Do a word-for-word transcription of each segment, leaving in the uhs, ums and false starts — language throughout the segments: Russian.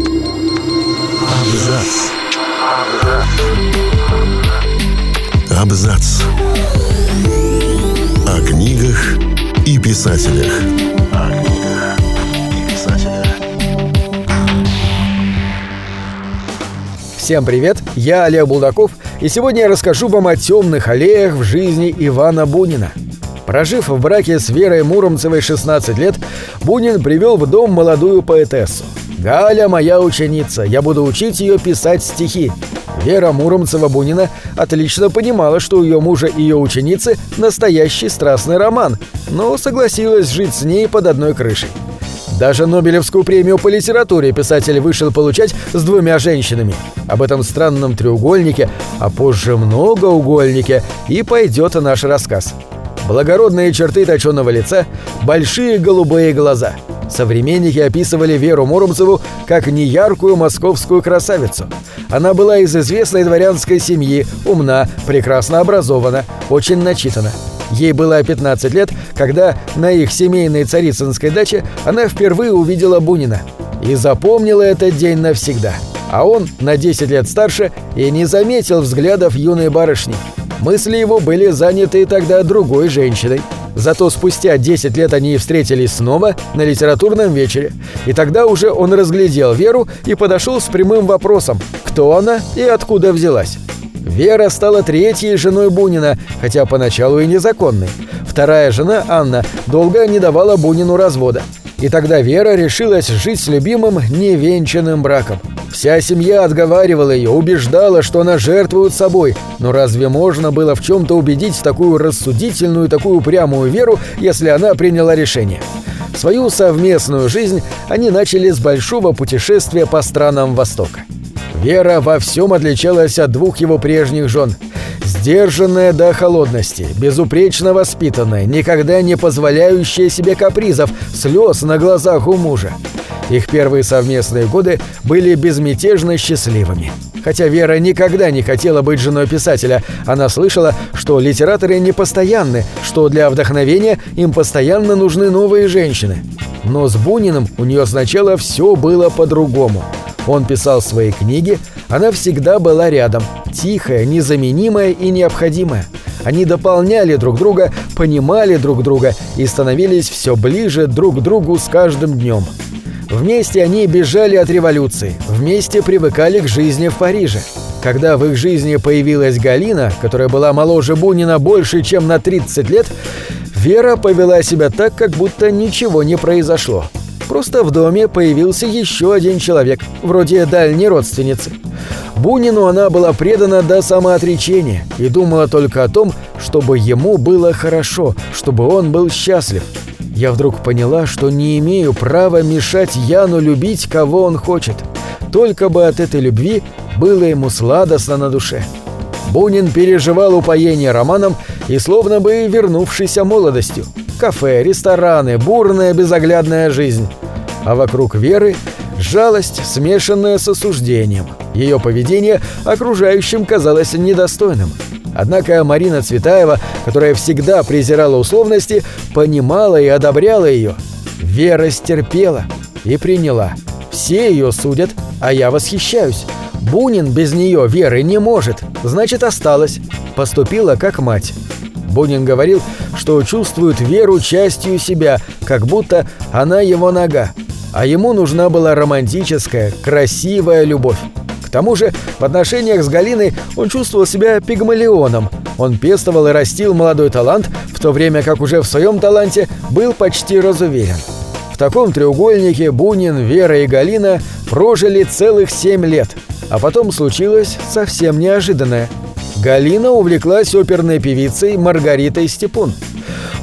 Абзац. Абзац. О книгах и писателях. О книгах и писателях. Всем привет, я Олег Булдаков, и сегодня я расскажу вам о темных аллеях в жизни Ивана Бунина. Прожив в браке с Верой Муромцевой шестнадцать лет, Бунин привел в дом молодую поэтессу. «Галя моя ученица, я буду учить ее писать стихи». Вера Муромцева-Бунина отлично понимала, что у ее мужа и ее ученицы настоящий страстный роман, но согласилась жить с ней под одной крышей. Даже Нобелевскую премию по литературе писатель вышел получать с двумя женщинами. Об этом странном треугольнике, а позже многоугольнике, и пойдет наш рассказ. Благородные черты точеного лица, большие голубые глаза. Современники описывали Веру Муромцеву как неяркую московскую красавицу. Она была из известной дворянской семьи, умна, прекрасно образована, очень начитана. Ей было пятнадцать лет, когда на их семейной царицынской даче она впервые увидела Бунина. И запомнила этот день навсегда. А он на десять лет старше и не заметил взглядов юной барышни. Мысли его были заняты тогда другой женщиной. Зато спустя десять лет они встретились снова на литературном вечере. И тогда уже он разглядел Веру и подошел с прямым вопросом, кто она и откуда взялась. Вера стала третьей женой Бунина, хотя поначалу и незаконной. Вторая жена, Анна, долго не давала Бунину развода. И тогда Вера решилась жить с любимым невенчанным браком. Вся семья отговаривала ее, убеждала, что она жертвует собой. Но разве можно было в чем-то убедить такую рассудительную, такую упрямую Веру, если она приняла решение? Свою совместную жизнь они начали с большого путешествия по странам Востока. Вера во всем отличалась от двух его прежних жен. Сдержанная до холодности, безупречно воспитанная, никогда не позволяющая себе капризов, слез на глазах у мужа. Их первые совместные годы были безмятежно счастливыми. Хотя Вера никогда не хотела быть женой писателя, она слышала, что литераторы непостоянны, что для вдохновения им постоянно нужны новые женщины. Но с Буниным у нее сначала все было по-другому. Он писал свои книги, она всегда была рядом, тихая, незаменимая и необходимая. Они дополняли друг друга, понимали друг друга и становились все ближе друг к другу с каждым днем. Вместе они бежали от революции, вместе привыкали к жизни в Париже. Когда в их жизни появилась Галина, которая была моложе Бунина больше, чем на тридцать лет, Вера повела себя так, как будто ничего не произошло. Просто в доме появился еще один человек, вроде дальней родственницы. Бунину она была предана до самоотречения и думала только о том, чтобы ему было хорошо, чтобы он был счастлив. Я вдруг поняла, что не имею права мешать Яну любить, кого он хочет. Только бы от этой любви было ему сладостно на душе. Бунин переживал упоение романом и словно бы вернувшийся молодостью. Кафе, рестораны, бурная безоглядная жизнь. А вокруг Веры жалость, смешанная с осуждением. Ее поведение окружающим казалось недостойным. Однако Марина Цветаева, которая всегда презирала условности, понимала и одобряла ее. Вера стерпела и приняла. Все ее судят, а я восхищаюсь. Бунин без нее Веры не может, значит, осталась. Поступила как мать. Бунин говорил, что чувствует Веру частью себя, как будто она его нога. А ему нужна была романтическая, красивая любовь. К тому же в отношениях с Галиной он чувствовал себя пигмалионом. Он пестовал и растил молодой талант, в то время как уже в своем таланте был почти разуверен. В таком треугольнике Бунин, Вера и Галина прожили целых семь лет. А потом случилось совсем неожиданное. Галина увлеклась оперной певицей Маргаритой Степун.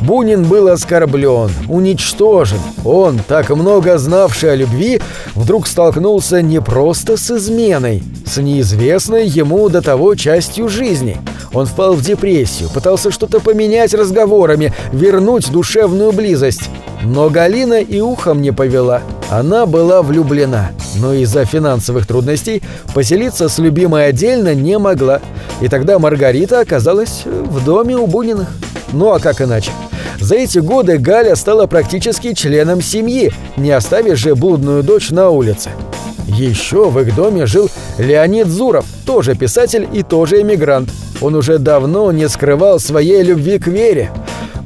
Бунин был оскорблен, уничтожен. Он, так много знавший о любви, вдруг столкнулся не просто с изменой, с неизвестной ему до того частью жизни. Он впал в депрессию, пытался что-то поменять разговорами, вернуть душевную близость. Но Галина и ухом не повела. Она была влюблена, но из-за финансовых трудностей поселиться с любимой отдельно не могла. И тогда Маргарита оказалась в доме у Буниных. Ну а как иначе? За эти годы Галя стала практически членом семьи, не оставив же блудную дочь на улице. Еще в их доме жил Леонид Зуров, тоже писатель и тоже эмигрант. Он уже давно не скрывал своей любви к Вере.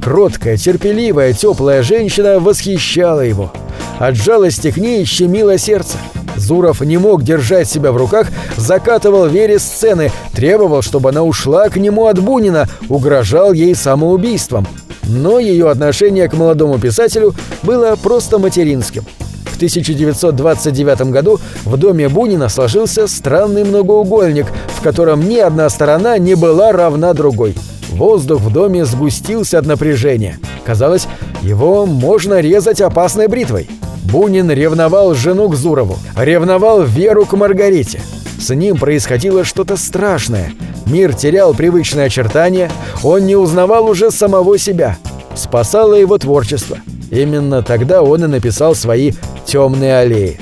Кроткая, терпеливая, теплая женщина восхищала его. От жалости к ней щемило сердце. Зуров не мог держать себя в руках, закатывал Вере сцены, требовал, чтобы она ушла к нему от Бунина, угрожал ей самоубийством. Но ее отношение к молодому писателю было просто материнским. В тысяча девятьсот двадцать девятом году в доме Бунина сложился странный многоугольник, в котором ни одна сторона не была равна другой. Воздух в доме сгустился от напряжения. Казалось, его можно резать опасной бритвой. Бунин ревновал жену к Зурову, ревновал Веру к Маргарите. С ним происходило что-то страшное. Мир терял привычные очертания, он не узнавал уже самого себя. Спасало его творчество. Именно тогда он и написал свои «Тёмные аллеи».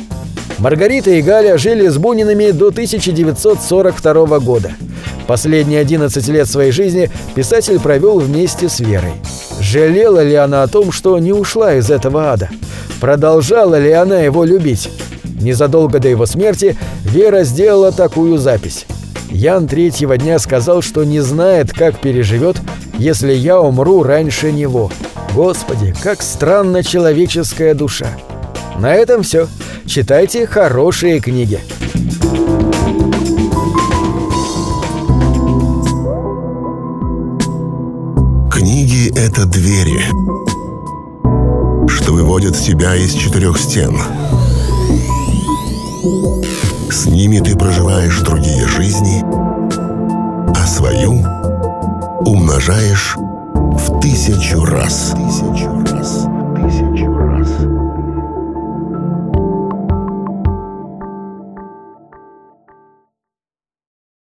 Маргарита и Галя жили с Бунинами до тысяча девятьсот сорок второго года. Последние одиннадцать лет своей жизни писатель провел вместе с Верой. Жалела ли она о том, что не ушла из этого ада? Продолжала ли она его любить? Незадолго до его смерти Вера сделала такую запись. Ян третьего дня сказал, что не знает, как переживет, если я умру раньше него. Господи, как странна человеческая душа. На этом все. Читайте хорошие книги. Книги – это двери, что выводят тебя из четырех стен. С ними ты проживаешь другие жизни, а свою умножаешь в тысячу раз. Тысячу раз.